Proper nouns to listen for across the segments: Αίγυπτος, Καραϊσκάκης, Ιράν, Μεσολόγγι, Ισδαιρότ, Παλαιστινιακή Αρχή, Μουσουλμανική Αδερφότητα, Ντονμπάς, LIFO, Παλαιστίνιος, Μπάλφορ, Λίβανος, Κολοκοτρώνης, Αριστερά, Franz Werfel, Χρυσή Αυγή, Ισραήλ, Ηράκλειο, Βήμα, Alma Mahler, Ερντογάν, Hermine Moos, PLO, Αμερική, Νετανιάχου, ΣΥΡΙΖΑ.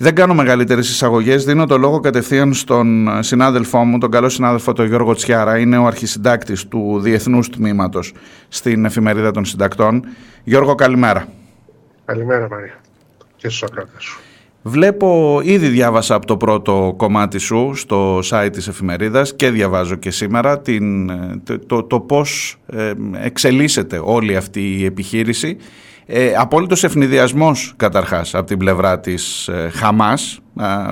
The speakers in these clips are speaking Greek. Δεν κάνω μεγαλύτερες εισαγωγές, δίνω το λόγο κατευθείαν στον συνάδελφό μου, τον καλό συνάδελφο τον Γιώργο Τσιάρα. Είναι ο αρχισυντάκτης του Διεθνούς Τμήματος στην Εφημερίδα των Συντακτών. Γιώργο, καλημέρα. Καλημέρα, Μαρία. Και στους ακροατές σου. Βλέπω, ήδη διάβασα από το πρώτο κομμάτι σου στο site της εφημερίδας και διαβάζω και σήμερα το πώς εξελίσσεται όλη αυτή η επιχείρηση. Απόλυτος ευνηδιασμός καταρχάς από την πλευρά της Χαμάς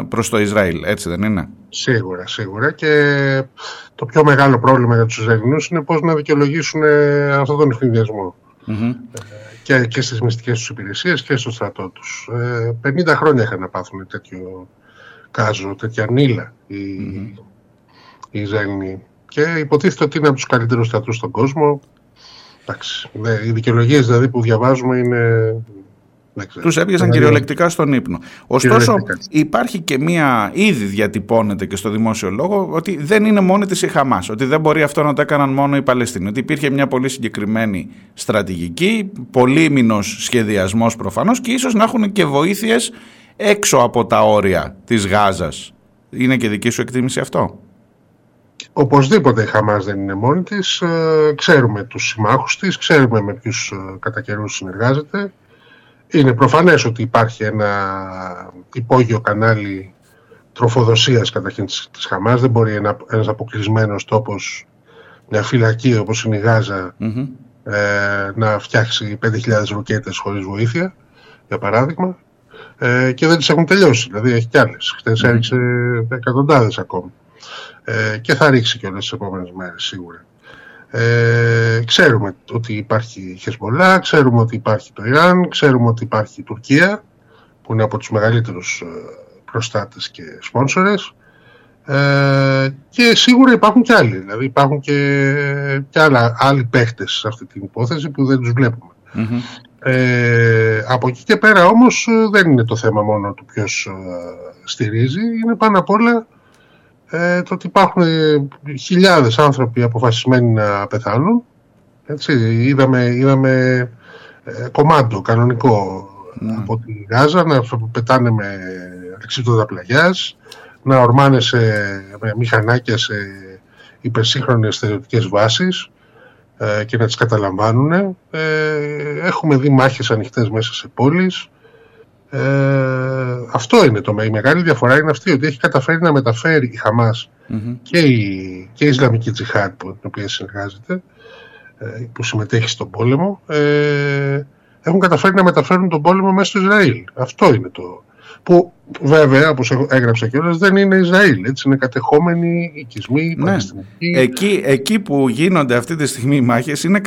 προς το Ισραήλ, έτσι δεν είναι? Σίγουρα, σίγουρα, και το πιο μεγάλο πρόβλημα για τους Ισραηλινούς είναι πώς να δικαιολογήσουν αυτόν τον ευνηδιασμό. Mm-hmm. Και στις μυστικές τους υπηρεσίες και στο στρατό τους. 50 χρόνια είχαν να πάθουν τέτοιο κάζο, τέτοια νύλα οι Ισραηλινοί, και υποτίθεται ότι είναι από τους καλύτερους στρατούς στον κόσμο. Εντάξει, ναι, οι δικαιολογίες δηλαδή που διαβάζουμε είναι... Τους έπιασαν κυριολεκτικά στον ύπνο. Ωστόσο υπάρχει και μία, ήδη διατυπώνεται και στο δημόσιο λόγο, ότι δεν είναι μόνη της η Χαμάς, ότι δεν μπορεί αυτό να το έκαναν μόνο οι Παλαιστίνοι, ότι υπήρχε μια πολύ συγκεκριμένη στρατηγική, πολύμηνος σχεδιασμός προφανώς, και ίσως να έχουν και βοήθειες έξω από τα όρια της Γάζας. Είναι και δική σου εκτίμηση αυτό? Οπωσδήποτε η Χαμάς δεν είναι μόνη της. Ξέρουμε τους συμμάχους της, ξέρουμε με ποιους κατά καιρούς συνεργάζεται. Είναι προφανές ότι υπάρχει ένα υπόγειο κανάλι τροφοδοσίας καταρχήν της Χαμάς. Δεν μπορεί ένας αποκλεισμένος τόπος, μια φυλακή όπως είναι η Γάζα, να φτιάξει 5.000 ρουκέτες χωρίς βοήθεια, για παράδειγμα. Και δεν τις έχουν τελειώσει, δηλαδή έχει κι άλλες. Χτες έριξε εκατοντάδες ακόμη. Και θα ρίξει και όλες τις επόμενες μέρες σίγουρα. Ξέρουμε ότι υπάρχει η Χεζμπολά, ξέρουμε ότι υπάρχει το Ιράν, ξέρουμε ότι υπάρχει η Τουρκία, που είναι από τους μεγαλύτερους προστάτες και σπόνσορες, και σίγουρα υπάρχουν και άλλοι, δηλαδή υπάρχουν και άλλοι παίχτες σε αυτή την υπόθεση που δεν τους βλέπουμε. Από εκεί και πέρα όμως δεν είναι το θέμα μόνο του ποιος στηρίζει, είναι πάνω απ' όλα το ότι υπάρχουν χιλιάδες άνθρωποι αποφασισμένοι να πεθάνουν. Έτσι, είδαμε κομμάντο κανονικό από τη Γάζα να πετάνε με αλεξίπτωτα πλαγιάς, να ορμάνε με μηχανάκια σε υπερσύγχρονες στρατιωτικές βάσεις και να τις καταλαμβάνουν. Έχουμε δει μάχες ανοιχτές μέσα σε πόλεις. Αυτό είναι η μεγάλη διαφορά, είναι αυτή, ότι έχει καταφέρει να μεταφέρει η Χαμάς και η Ισλαμική Τζιχάντ, την οποία συνεργάζεται, που συμμετέχει στον πόλεμο, έχουν καταφέρει να μεταφέρουν τον πόλεμο μέσα στο Ισραήλ. Αυτό είναι το... που βέβαια, όπως έγραψα κιόλας, δεν είναι Ισραήλ, έτσι, είναι κατεχόμενοι οικισμοί, παλαιστινιακοί. Εκεί που γίνονται αυτή τη στιγμή οι μάχες είναι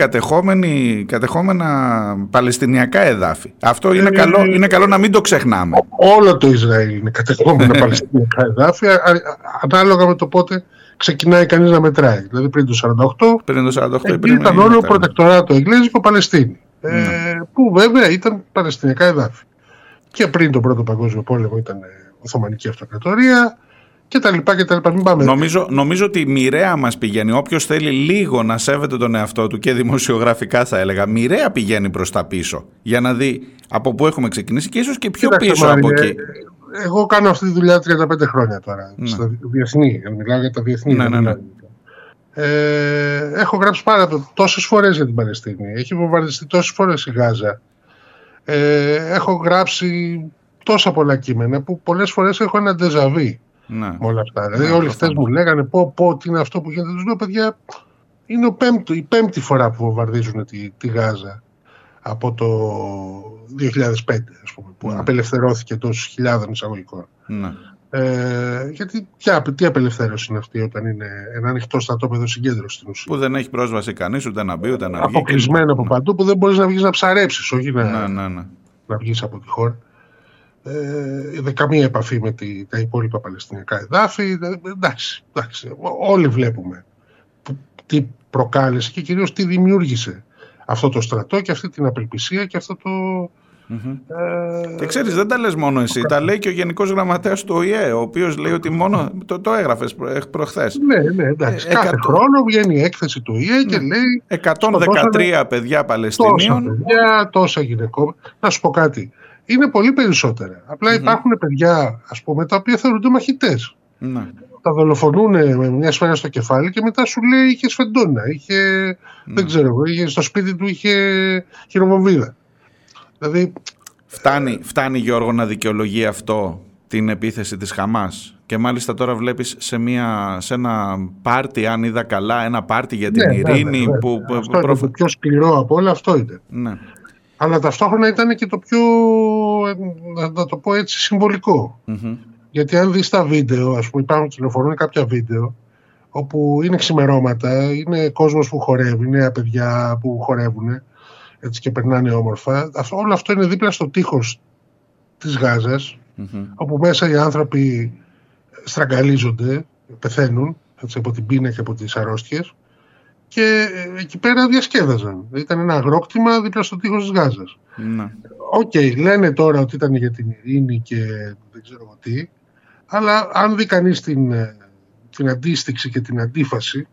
κατεχόμενα παλαιστινιακά εδάφη. Αυτό είναι καλό να μην το ξεχνάμε. Όλο το Ισραήλ είναι κατεχόμενα παλαιστινιακά εδάφη, ανάλογα με το πότε ξεκινάει κανείς να μετράει. Δηλαδή πριν το 48, εκεί ήταν όλο προτεκτοράτο Εγγλέζικο Παλαιστίνη, που βέβαια ήταν παλαιστινιακά εδάφη. Και πριν τον Πρώτο Παγκόσμιο Πόλεμο ήταν Οθωμανική Αυτοκρατορία κτλ. Νομίζω ότι μοιραία μας πηγαίνει. Όποιος θέλει λίγο να σέβεται τον εαυτό του και δημοσιογραφικά, θα έλεγα, μοιραία πηγαίνει προς τα πίσω για να δει από πού έχουμε ξεκινήσει και ίσως και πιο πίσω από εκεί. Εγώ κάνω αυτή τη δουλειά 35 χρόνια τώρα. Στα διεθνή, μιλάω για τα διεθνή. Ναι. Έχω γράψει τόσες φορές για την Παλαιστίνη. Έχει βομβαρδιστεί τόσες φορές η Γάζα. Έχω γράψει τόσα πολλά κείμενα που πολλές φορές έχω ένα ντεζαβί με όλα αυτά. Δηλαδή όλοι χθες μου λέγανε πω τι είναι αυτό που γίνεται. Τους λέω, παιδιά, είναι η πέμπτη φορά που βομβαρδίζουν τη Γάζα από το 2005, ας πούμε, που απελευθερώθηκε τόσους χιλιάδων εισαγωγικών. Γιατί τι απελευθέρωση είναι αυτή όταν είναι ένα ανοιχτό στρατόπεδο συγκέντρωση στην ουσία, που δεν έχει πρόσβαση κανείς ούτε να μπει ούτε να βγει, αποκλεισμένο από παντού, που δεν μπορείς να βγεις να ψαρέψεις, όχι να βγεις από τη χώρα, δεν καμία επαφή με τα υπόλοιπα παλαιστινιακά εδάφη. Εντάξει, όλοι βλέπουμε τι προκάλεσε και κυρίως τι δημιούργησε αυτό το στρατό και αυτή την απελπισία και αυτό το... Και ξέρεις, δεν τα λες μόνο εσύ, τα λέει και ο Γενικός Γραμματέας του ΟΗΕ, ο οποίος λέει ότι μόνο το έγραφες προχθές. Ναι, εντάξει. Κάθε χρόνο βγαίνει η έκθεση του ΟΗΕ και λέει 113 παιδιά Παλαιστινίων, τόσα γυναικών. Να σου πω κάτι, είναι πολύ περισσότερα. Απλά υπάρχουν παιδιά, ας πούμε, τα οποία θεωρούνται μαχητές. Ναι. Τα δολοφονούν με μια σφαίρα στο κεφάλι και μετά σου λέει είχε σφεντόνα, είχε, δεν ξέρω, είχε, στο σπίτι του είχε χειροβομβίδα. Δηλαδή, φτάνει Γιώργο να δικαιολογεί αυτό την επίθεση της Χαμάς? Και μάλιστα τώρα βλέπεις σε ένα πάρτι, αν είδα καλά, ένα πάρτι για την ειρήνη. Ναι. Που, αυτό είναι το πιο σκληρό από όλα, αυτό είναι. Ναι. Αλλά ταυτόχρονα ήταν και το πιο, να το πω έτσι, συμβολικό. Mm-hmm. Γιατί αν δεις τα βίντεο, ας πούμε, υπάρχουν, κυκλοφορούν κάποια βίντεο όπου είναι ξημερώματα, είναι κόσμος που χορεύει, νέα παιδιά που χορεύουν έτσι και περνάνε όμορφα. Όλο αυτό είναι δίπλα στο τείχος της Γάζας, όπου μέσα οι άνθρωποι στραγγαλίζονται, πεθαίνουν έτσι, από την πείνα και από τις αρρώστιες, και εκεί πέρα διασκέδαζαν. Ήταν ένα αγρόκτημα δίπλα στο τείχος της Γάζας. Οκ, λένε τώρα ότι ήταν για την ειρήνη και δεν ξέρω τι, αλλά αν δει κανείς την αντίστοιξη και την αντίφαση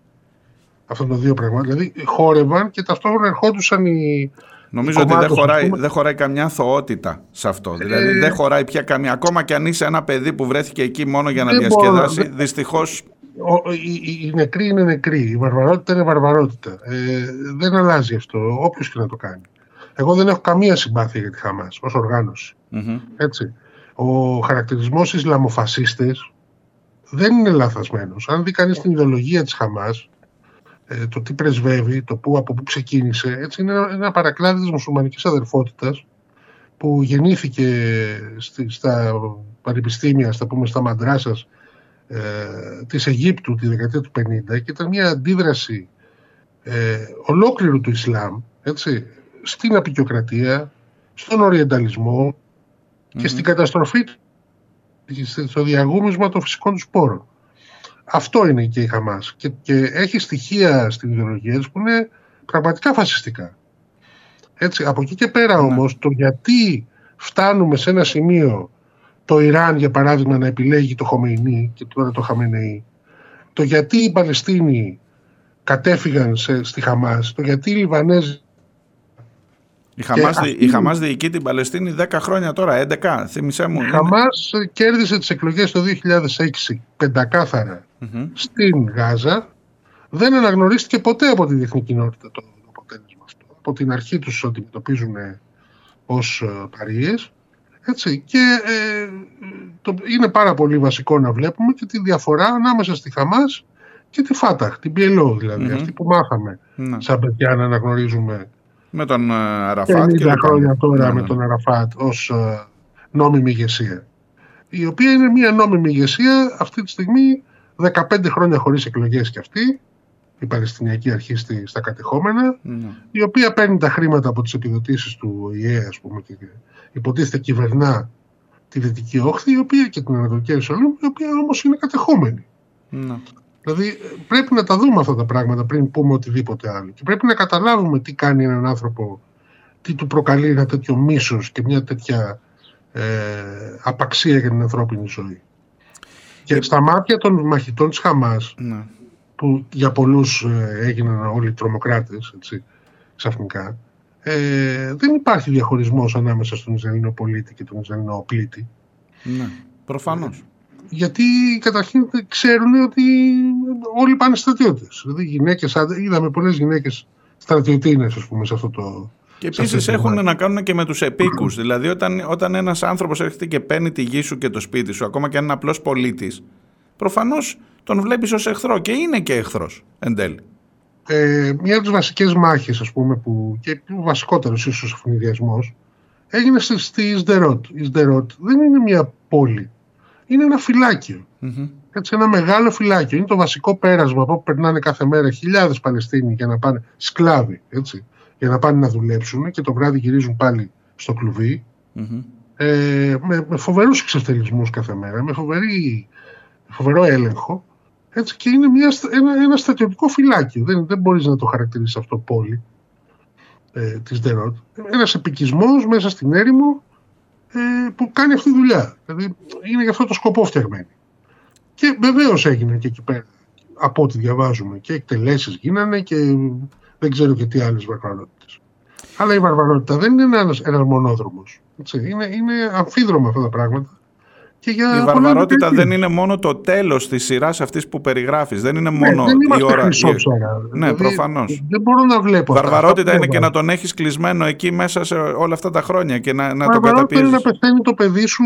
αυτών των δύο πραγμάτων, δηλαδή χόρευαν και ταυτόχρονα ερχόντουσαν οι... Νομίζω ότι δεν χωράει καμιά θωότητα σε αυτό. Δηλαδή δεν χωράει πια καμία. Ακόμα κι αν είσαι ένα παιδί που βρέθηκε εκεί μόνο για να διασκεδάσει, δυστυχώς... Οι νεκροί είναι νεκροί. Η βαρβαρότητα είναι βαρβαρότητα. Δεν αλλάζει αυτό. Όποιος και να το κάνει. Εγώ δεν έχω καμία συμπάθεια για τη Χαμάς ως οργάνωση. Έτσι. Ο χαρακτηρισμός Ισλαμοφασίστες δεν είναι λαθασμένος. Αν δει κανείς την ιδεολογία της Χαμάς, το τι πρεσβεύει, από πού ξεκίνησε, έτσι, είναι ένα παρακλάδι της Μουσουλμανικής Αδερφότητας που γεννήθηκε στα πανεπιστήμια, στα μαντράσας της Αιγύπτου τη δεκαετία του 50, και ήταν μια αντίδραση ολόκληρου του Ισλάμ, έτσι, στην αποικιοκρατία, στον οριενταλισμό και στην καταστροφή, στο διαγούμισμα των φυσικών τους πόρων. Αυτό είναι και η Χαμάς, και έχει στοιχεία στην ιδεολογία της που είναι πραγματικά φασιστικά. Έτσι, από εκεί και πέρα όμως, το γιατί φτάνουμε σε ένα σημείο, το Ιράν για παράδειγμα να επιλέγει το Χομεϊνί και τώρα το Χαμενέι, το γιατί οι Παλαιστίνοι κατέφυγαν στη Χαμάς, το γιατί οι Λιβανέζοι... Η Χαμάς διοικεί την Παλαιστίνη 10 χρόνια τώρα, 11, θύμισέ μου. Η Χαμάς κέρδισε τις εκλογές το 2006 πεντακάθαρα στην Γάζα. Δεν αναγνωρίστηκε ποτέ από τη διεθνή κοινότητα το αποτέλεσμα αυτό. Από την αρχή τους αντιμετωπίζουν ως παρείες. Έτσι, και είναι πάρα πολύ βασικό να βλέπουμε και τη διαφορά ανάμεσα στη Χαμάς και τη ΦΑΤΑΧ, την PLO δηλαδή, αυτή που μάθαμε σαν παιδιά να αναγνωρίζουμε με τον Αραφάτ και 50 χρόνια τώρα με τον Αραφάτ ως νόμιμη ηγεσία, η οποία είναι μια νόμιμη ηγεσία αυτή τη στιγμή, 15 χρόνια χωρίς εκλογές και αυτή, η Παλαιστινιακή Αρχή στα κατεχόμενα, η οποία παίρνει τα χρήματα από τις επιδοτήσεις του ΟΗΕ, ας πούμε, και υποτίθεται κυβερνά τη Δυτική Όχθη, η οποία, και την Ανατολική Ιερουσαλήμ, η οποία όμως είναι κατεχόμενη. Δηλαδή πρέπει να τα δούμε αυτά τα πράγματα πριν πούμε οτιδήποτε άλλο, και πρέπει να καταλάβουμε τι κάνει έναν άνθρωπο, τι του προκαλεί ένα τέτοιο μίσος και μια τέτοια απαξία για την ανθρώπινη ζωή. Και στα μάτια των μαχητών της Χαμάς, που για πολλούς έγιναν όλοι τρομοκράτες, έτσι, ξαφνικά, δεν υπάρχει διαχωρισμός ανάμεσα στον Ισραηλινό πολίτη και τον Ισραηλινό πλήτη. Ναι, προφανώς. Γιατί καταρχήν ξέρουν ότι όλοι πάνε στρατιώτες. Δηλαδή γυναίκες, είδαμε πολλές γυναίκες στρατιωτίνες, ας πούμε, σε αυτό το... Και επίσης έχουν να κάνουν και με τους επίκους. Δηλαδή όταν ένας άνθρωπος έρχεται και παίρνει τη γη σου και το σπίτι σου, ακόμα και αν είναι απλός πολίτης, προφανώς τον βλέπεις ως εχθρό, και είναι και εχθρός εν τέλει. Μια από τις βασικές μάχες, ας πούμε, και ο βασικότερος ίσως ευνηδιασμός, έγινε στη Ισδαιρότ. Η Ισδαιρότ δεν είναι μια πόλη. Είναι ένα φυλάκιο, έτσι, ένα μεγάλο φυλάκιο. Είναι το βασικό πέρασμα από όπου περνάνε κάθε μέρα χιλιάδες Παλαιστίνοι για να πάνε, σκλάβοι, έτσι, για να πάνε να δουλέψουν, και το βράδυ γυρίζουν πάλι στο κλουβί. Με φοβερούς εξευτελισμούς κάθε μέρα, με φοβερό έλεγχο. Έτσι, και είναι ένα στρατιωτικό φυλάκιο. Δεν μπορείς να το χαρακτηρίσεις αυτό πόλη της Ντερότ. Ένας επικισμός μέσα στην έρημο, που κάνει αυτή τη δουλειά. Δηλαδή είναι γι' αυτό το σκοπό φτιαγμένη. Και βεβαίως έγινε και εκεί πέρα, από ό,τι διαβάζουμε, και εκτελέσεις γίνανε και δεν ξέρω και τι άλλες βαρβαρότητες. Αλλά η βαρβαρότητα δεν είναι ένας μονόδρομος. Είναι αμφίδρομα αυτά τα πράγματα. Και η βαρβαρότητα δεν είναι μόνο το τέλος της σειράς αυτής που περιγράφεις. Δεν είναι μόνο η ώρα. Ναι, προφανώς. Δεν μπορώ να βλέπω. Βαρβαρότητα είναι και να τον έχεις κλεισμένο εκεί μέσα σε όλα αυτά τα χρόνια και να τον καταπιέζεις. Θέλει να πεθαίνει το παιδί σου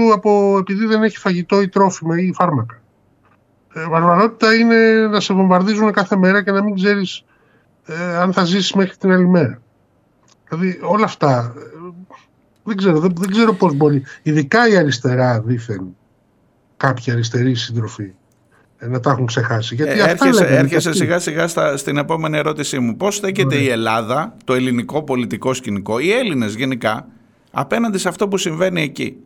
επειδή δεν έχει φαγητό ή τρόφιμα ή φάρμακα. Βαρβαρότητα είναι να σε βομβαρδίζουν κάθε μέρα και να μην ξέρεις αν θα ζήσεις μέχρι την άλλη μέρα. Δηλαδή όλα αυτά. Δεν ξέρω πώς μπορεί, ειδικά η αριστερά δίθεν, κάποιοι αριστεροί συντροφοί, να τα έχουν ξεχάσει. Γιατί έρχεσαι σιγά σιγά στην επόμενη ερώτησή μου. Πώς στέκεται η Ελλάδα, το ελληνικό πολιτικό σκηνικό, οι Έλληνες γενικά, απέναντι σε αυτό που συμβαίνει εκεί?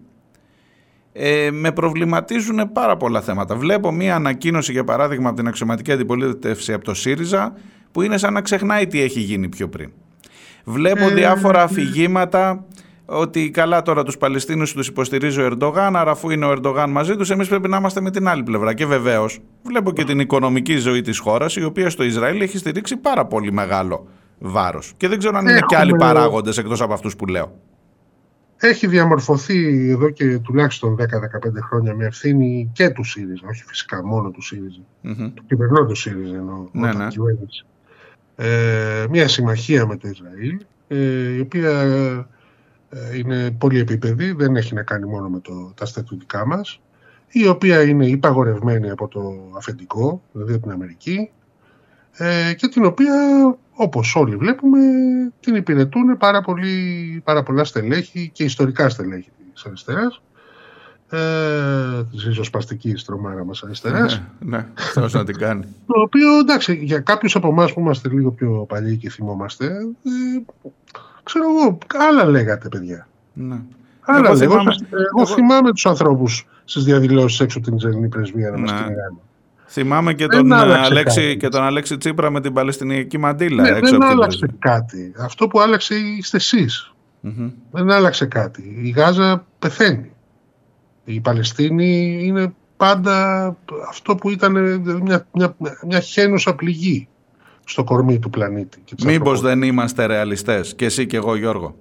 Με προβληματίζουν πάρα πολλά θέματα. Βλέπω μία ανακοίνωση, για παράδειγμα, από την αξιωματική αντιπολίτευση από το ΣΥΡΙΖΑ, που είναι σαν να ξεχνάει τι έχει γίνει πιο πριν. Βλέπω διάφορα αφηγήματα. Ότι καλά τώρα τους Παλαιστίνους τους υποστηρίζει ο Ερντογάν, άρα αφού είναι ο Ερντογάν μαζί τους, εμείς πρέπει να είμαστε με την άλλη πλευρά. Και βεβαίως βλέπω και την οικονομική ζωή της χώρας, η οποία στο Ισραήλ έχει στηρίξει πάρα πολύ μεγάλο βάρος. Και δεν ξέρω αν είναι και άλλοι παράγοντες εκτός από αυτούς που λέω. Έχει διαμορφωθεί εδώ και τουλάχιστον 10-15 χρόνια με ευθύνη και του ΣΥΡΙΖΑ, όχι φυσικά μόνο του ΣΥΡΙΖΑ, του κυβερνώντος ΣΥΡΙΖΑ εννοώ, μια συμμαχία με το Ισραήλ, η οποία είναι πολυεπίπεδη, δεν έχει να κάνει μόνο με τα στρατιωτικά μας, η οποία είναι υπαγορευμένη από το αφεντικό, δηλαδή την Αμερική, και την οποία, όπως όλοι βλέπουμε, την υπηρετούν πάρα πολλά στελέχη και ιστορικά στελέχη της αριστεράς, της ριζοσπαστικής τρομάρα μας αριστεράς. Ναι, όσο να την κάνει. Το οποίο, εντάξει, για κάποιους από εμάς που είμαστε λίγο πιο παλιοί και θυμόμαστε, ξέρω εγώ, άλλα λέγατε, παιδιά. Ναι. Άλλα εγώ λέγω. Εγώ θυμάμαι τους ανθρώπους στις διαδηλώσεις έξω από την Ισραηλινή πρεσβεία να μας κυνηγάνε. Θυμάμαι και τον Αλέξη Τσίπρα με την Παλαιστινιακή μαντήλα. Ναι, έξω δεν άλλαξε κάτι. Αυτό που άλλαξε είστε εσείς. Δεν άλλαξε κάτι. Η Γάζα πεθαίνει. Η Παλαιστίνη είναι πάντα αυτό που ήταν μια χένουσα πληγή στο κορμί του πλανήτη. Μήπως δεν είμαστε ρεαλιστές, και εσύ και εγώ, Γιώργο?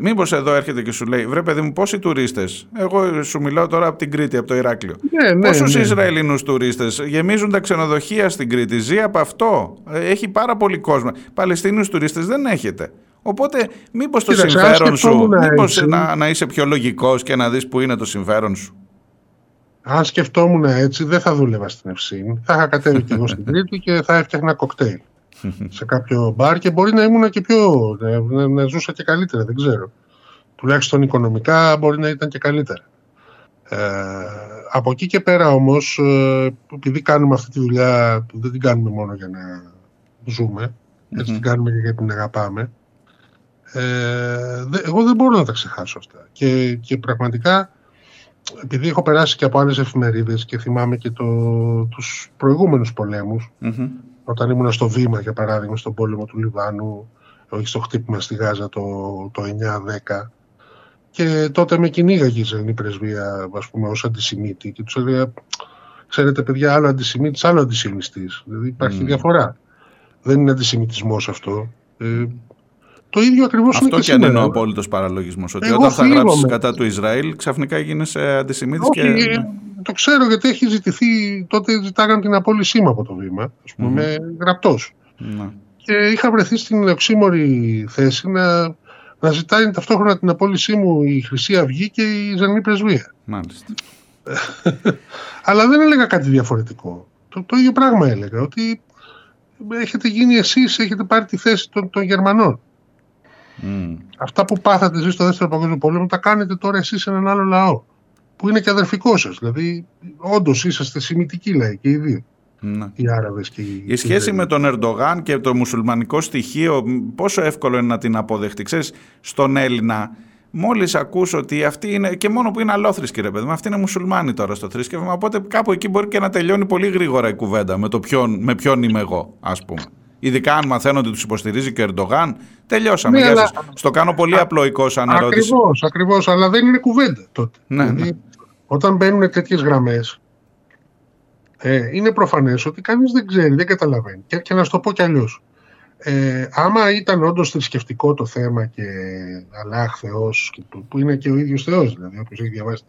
Μήπως εδώ έρχεται και σου λέει, βρε παιδί μου, πόσοι τουρίστες? Εγώ σου μιλάω τώρα από την Κρήτη, από το Ηράκλειο. Πόσους Ισραηλινούς τουρίστες? Γεμίζουν τα ξενοδοχεία στην Κρήτη, ζει από αυτό. Έχει πάρα πολύ κόσμο. Παλαιστίνιους τουρίστες δεν έχετε. Οπότε μήπως το συμφέρον σου, μήπως να είσαι πιο λογικός και να δεις που είναι το συμφέρον σου? Αν σκεφτόμουν έτσι, δεν θα δούλευα στην Ευσύνη. Θα είχα κατέβει και εγώ στην Κρήτη και θα έφτιαχνα κοκτέιλ σε κάποιο μπαρ και μπορεί να ήμουν και πιο. να ζούσα και καλύτερα, δεν ξέρω. Τουλάχιστον οικονομικά μπορεί να ήταν και καλύτερα. Από εκεί και πέρα όμως, επειδή κάνουμε αυτή τη δουλειά, δεν την κάνουμε μόνο για να ζούμε, έτσι την κάνουμε και γιατί την αγαπάμε. Εγώ δεν μπορώ να τα ξεχάσω αυτά. Και πραγματικά, επειδή έχω περάσει και από άλλες εφημερίδες και θυμάμαι και τους προηγούμενους πολέμους, όταν ήμουν στο Βήμα, για παράδειγμα, στον πόλεμο του Λιβάνου, όχι στο χτύπημα στη Γάζα το 9-10, και τότε με κυνήγαγε η Ισραηλινή πρεσβεία, ας πούμε, ως αντισημίτη, και τους έλεγα, ξέρετε παιδιά, άλλο αντισημίτης, άλλο αντισημιστής, δηλαδή υπάρχει διαφορά. Δεν είναι αντισημιτισμός αυτό. Το ίδιο ακριβώς είναι και σήμερα. Αυτό και αν είναι ο απόλυτος παραλογισμός. Ότι όταν θα γράψεις κατά του Ισραήλ, ξαφνικά γίνεσαι αντισημίτης και. Το ξέρω γιατί έχει ζητηθεί. Τότε ζητάγαν την απόλυσή μου από το Βήμα, ας πούμε, γραπτός. Και είχα βρεθεί στην οξύμορη θέση να ζητάει ταυτόχρονα την απόλυσή μου η Χρυσή Αυγή και η Ισραηλινή πρεσβεία. Μάλιστα. Αλλά δεν έλεγα κάτι διαφορετικό. Το ίδιο πράγμα έλεγα. Ότι έχετε γίνει εσείς, έχετε πάρει τη θέση των Γερμανών. Αυτά που πάθατε εσείς στο δεύτερο παγκόσμιο πόλεμο τα κάνετε τώρα εσείς σε έναν άλλο λαό που είναι και αδερφικό σας. Δηλαδή όντως είσαστε σημιτικοί λαοί και οι δύο, οι Άραβες και οι. Η σχέση με τον Ερντογάν και το μουσουλμανικό στοιχείο, πόσο εύκολο είναι να την αποδεχτεί? Ξέρεις, στον Έλληνα, μόλις ακούς ότι αυτοί είναι, και μόνο που είναι αλλόθρησκοι, ρε παιδί μου, αυτοί είναι μουσουλμάνοι τώρα στο θρήσκευμα, οπότε κάπου εκεί μπορεί και να τελειώνει πολύ γρήγορα η κουβέντα με ποιον είμαι εγώ, ας πούμε. Ειδικά αν μαθαίνω ότι τους υποστηρίζει και ο Ερντογάν, τελειώσαμε. Ναι, αλλά στο κάνω πολύ απλοϊκό σαν ερώτηση. Ακριβώς, αλλά δεν είναι κουβέντα τότε. Ναι, δηλαδή, όταν μπαίνουν τέτοιες γραμμές, είναι προφανές ότι κανείς δεν ξέρει, δεν καταλαβαίνει. Και να σου το πω κι αλλιώς. Άμα ήταν όντως θρησκευτικό το θέμα και Αλλάχ Θεός, και που είναι και ο ίδιος Θεός, δηλαδή όποιος έχει διαβάσει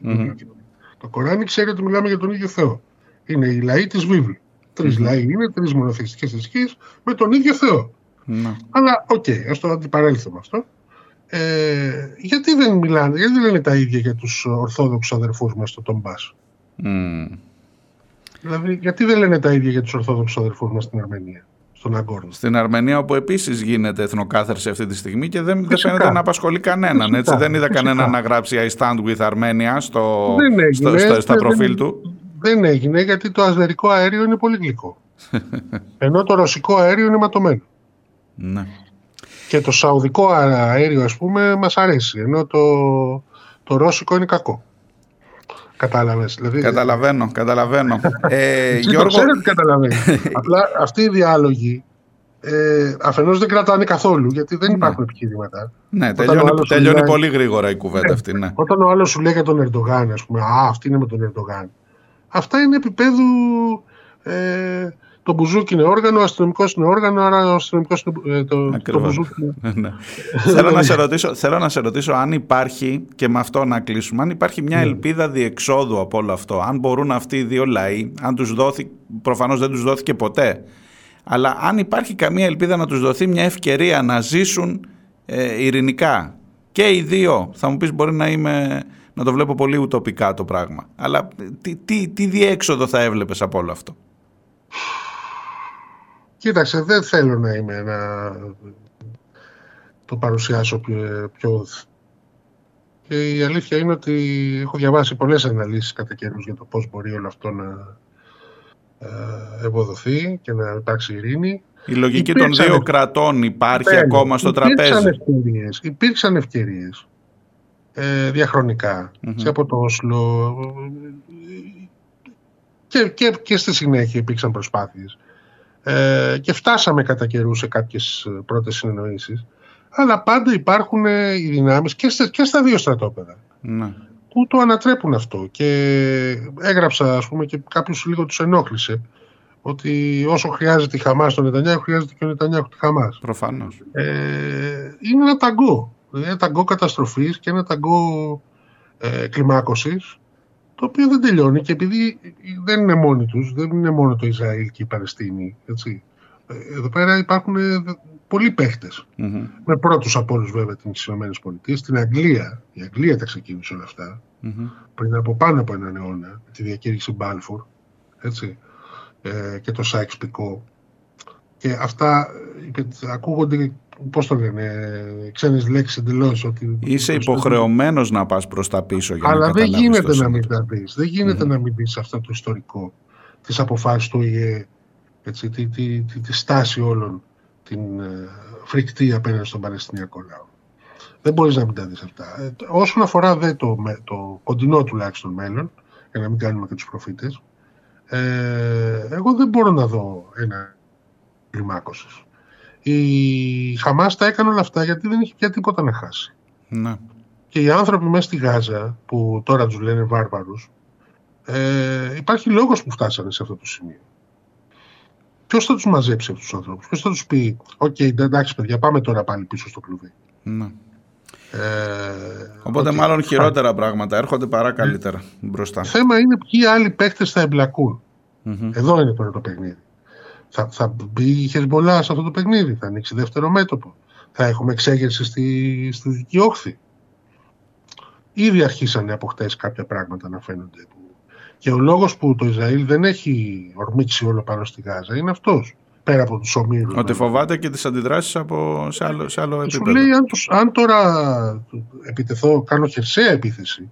το Κοράνι ξέρει ότι μιλάμε για τον ίδιο Θεό. Είναι οι λαοί της Βίβλου. Τρεις λαοί είναι, τρεις μονοθεϊστικές θρησκείες με τον ίδιο Θεό. Αλλά οκ, ας το αντιπαρέλθουμε αυτό. Γιατί δεν μιλάνε, γιατί δεν λένε τα ίδια για τους Ορθόδοξους αδερφούς μας στο Ντονμπάς? Δηλαδή, γιατί δεν λένε τα ίδια για τους Ορθόδοξους αδερφούς μας στην Αρμενία, στον Αγκόρνο? Στην Αρμενία, όπου επίσης γίνεται εθνοκάθαρση αυτή τη στιγμή και δεν φαίνεται να απασχολεί κανέναν. Έτσι, δεν είδα κανέναν να γράψει I stand with Armenia στα προφίλ του. Δεν έγινε, γιατί το αζερικό αέριο είναι πολύ γλυκό. Ενώ το ρωσικό αέριο είναι ματωμένο. Ναι. Και το σαουδικό αέριο, ας πούμε, μας αρέσει. Ενώ το ρώσικο είναι κακό. Κατάλαβες? Δηλαδή... Καταλαβαίνω. Γιώργο... Το ξέρω ότι καταλαβαίνω. Απλά αυτοί οι διάλογοι αφενός δεν κρατάνε καθόλου, γιατί δεν υπάρχουν επιχειρήματα. Ναι, τελειώνει πολύ γρήγορα η κουβέντα αυτή. Ναι. Όταν ο άλλος σου λέει για τον Ερντογάν, ας πούμε, α, αυτή είναι με τον Ερντογάν. Αυτά είναι επίπεδου το μπουζούκι είναι όργανο, ο αστυνομικός είναι όργανο, άρα ο αστυνομικός είναι το μπουζούκι. Θέλω να σε ρωτήσω αν υπάρχει, και με αυτό να κλείσουμε, αν υπάρχει μια ελπίδα διεξόδου από όλο αυτό, αν μπορούν αυτοί οι δύο λαοί, αν τους δόθη, προφανώς δεν τους δόθηκε ποτέ, αλλά αν υπάρχει καμία ελπίδα να τους δοθεί μια ευκαιρία να ζήσουν ειρηνικά. Και οι δύο, θα μου πεις, μπορεί να είμαι... Να το βλέπω πολύ ουτοπικά το πράγμα. Αλλά τι διέξοδο θα έβλεπες από όλο αυτό? Κοίταξε, δεν θέλω να είμαι το παρουσιάσω πιο... Και η αλήθεια είναι ότι έχω διαβάσει πολλές αναλύσεις κατά καιρούς για το πώς μπορεί όλο αυτό να ευοδοθεί και να υπάρξει ειρήνη. Η λογική των δύο κρατών υπάρχει ακόμα στο τραπέζι. Υπήρξαν ευκαιρίες. Διαχρονικά και από το Όσλο και στη συνέχεια υπήρξαν προσπάθειες και φτάσαμε κατά καιρού σε κάποιες πρώτες συνεννοήσεις, αλλά πάντα υπάρχουν οι δυνάμεις και στα δύο στρατόπεδα που το ανατρέπουν αυτό. Και έγραψα, ας πούμε, και κάποιος λίγο τους ενόχλησε ότι όσο χρειάζεται η Χαμάς στον Νετανιάχου, χρειάζεται και ο Νετανιάχου τη Χαμάς. Προφανώς. Είναι ένα ταγκό. Ένα ταγκό καταστροφής και ένα ταγκό κλιμάκωσης, το οποίο δεν τελειώνει, και επειδή δεν είναι μόνοι τους, δεν είναι μόνο το Ισραήλ και η Παλαιστίνη, έτσι. Εδώ πέρα υπάρχουν πολλοί παίχτες, με πρώτους από όλους βέβαια τις ΗΠΑ, την Αγγλία. Η Αγγλία τα ξεκίνησε όλα αυτά πριν από πάνω από έναν αιώνα, τη διακήρυξη Μπάλφορ, έτσι, και το Σάιξ Πικό. Και αυτά ακούγονται, πώς το λένε, ξένες λέξεις εντελώς. Ότι είσαι υποχρεωμένος να πας προς τα πίσω για να καταλάβεις. Αλλά δεν γίνεται να μην τα δεις. Δεν γίνεται να μην δεις αυτό το ιστορικό, τις αποφάσεις του ΟΗΕ, τη στάση όλων, την φρικτή απέναντι στον Παλαιστινιακό λαό. Δεν μπορείς να μην τα δεις αυτά. Όσον αφορά δε το κοντινό τουλάχιστον μέλλον, για να μην κάνουμε και τους προφήτες, εγώ δεν μπορώ να δω ένα κλιμάκωσης. Η Χαμάς τα έκανε όλα αυτά γιατί δεν είχε πια τίποτα να χάσει. Ναι. Και οι άνθρωποι μέσα στη Γάζα, που τώρα τους λένε βάρβαρους, υπάρχει λόγος που φτάσανε σε αυτό το σημείο. Ποιος θα τους μαζέψει αυτούς τους ανθρώπους? Ποιος θα τους πει «ΟΚ, εντάξει παιδιά, πάμε τώρα πάλι πίσω στο κλουβί»? Ναι. Οπότε μάλλον χειρότερα πράγματα έρχονται παρά καλύτερα μπροστά. Το θέμα είναι ποιοι άλλοι παίκτες θα εμπλακούν. Εδώ είναι τώρα το παιχνίδι. Θα μπει η Χεζμπολά σε αυτό το παιχνίδι, θα ανοίξει δεύτερο μέτωπο, θα έχουμε εξέγερση στη Δυτική Όχθη. Ήδη αρχίσανε από χτες κάποια πράγματα να φαίνονται. Και ο λόγος που το Ισραήλ δεν έχει ορμήξει όλο πάνω στη Γάζα είναι αυτός. Πέρα από τους ομήρους. Ότι φοβάται και τις αντιδράσεις σε άλλο επίπεδο. Σου λέει, αν τώρα επιτεθώ, κάνω χερσαία επίθεση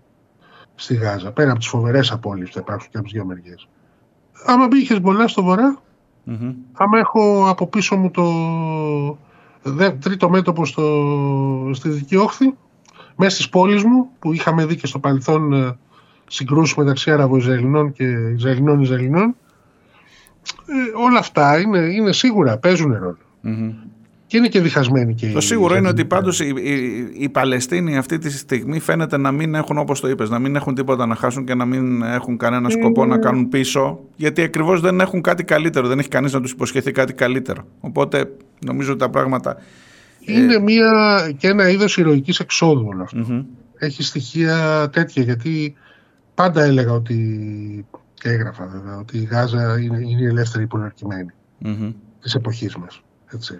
στη Γάζα, πέρα από τις φοβερές απώλειες θα υπάρχουν και από τις δύο μεριές. Άμα μπει η Χεζμπολά στο βορρά. Άμα έχω από πίσω μου το τρίτο μέτωπο στη Δυτική Όχθη, μέσα στις πόλεις μου, που είχαμε δει και στο παρελθόν συγκρούσεις μεταξύ Αραβο-Ισραηλινών και Ισραηλινών, όλα αυτά είναι σίγουρα, παίζουν ρόλο. Και είναι και διχασμένοι. Και το σίγουρο είναι ότι πάντως οι Παλαιστίνοι αυτή τη στιγμή φαίνεται να μην έχουν, όπως το είπες, να μην έχουν τίποτα να χάσουν και να μην έχουν κανένα σκοπό να κάνουν πίσω, γιατί ακριβώς δεν έχουν κάτι καλύτερο, δεν έχει κανείς να τους υποσχεθεί κάτι καλύτερο. Οπότε Νομίζω ότι τα πράγματα... Είναι ένα είδος ηρωικής εξόδου όλο αυτό. Mm-hmm. Έχει στοιχεία τέτοια, γιατί πάντα έλεγα ότι, και έγραφα βέβαια, ότι η Γάζα είναι η ελεύθερη υπονορκημένη της εποχής μας. Έτσι.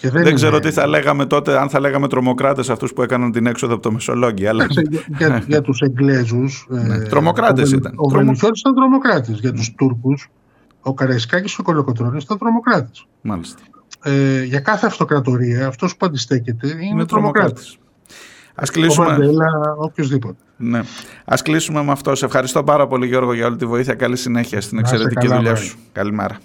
Και δεν ξέρω τι θα λέγαμε τότε, αν θα λέγαμε τρομοκράτες αυτούς που έκαναν την έξοδο από το Μεσολόγγι. Αλλά... για τους Εγγλέζους... τρομοκράτες ήταν. Ο Βενιζέλος ήταν τρομοκράτης. Για τους Τούρκους, ο Καραϊσκάκης και ο Κολοκοτρώνης ήταν τρομοκράτης. Μάλιστα. Για κάθε αυτοκρατορία, αυτός που αντιστέκεται είναι τρομοκράτης. Ας κλείσουμε... Μαντέλα, οποιοδήποτε. Ναι. Ας κλείσουμε με αυτό. Σε ευχαριστώ πάρα πολύ, Γιώργο, για όλη τη βοήθεια. Καλή συνέχεια στην εξαιρετική δουλειά σου. Καλημέρα.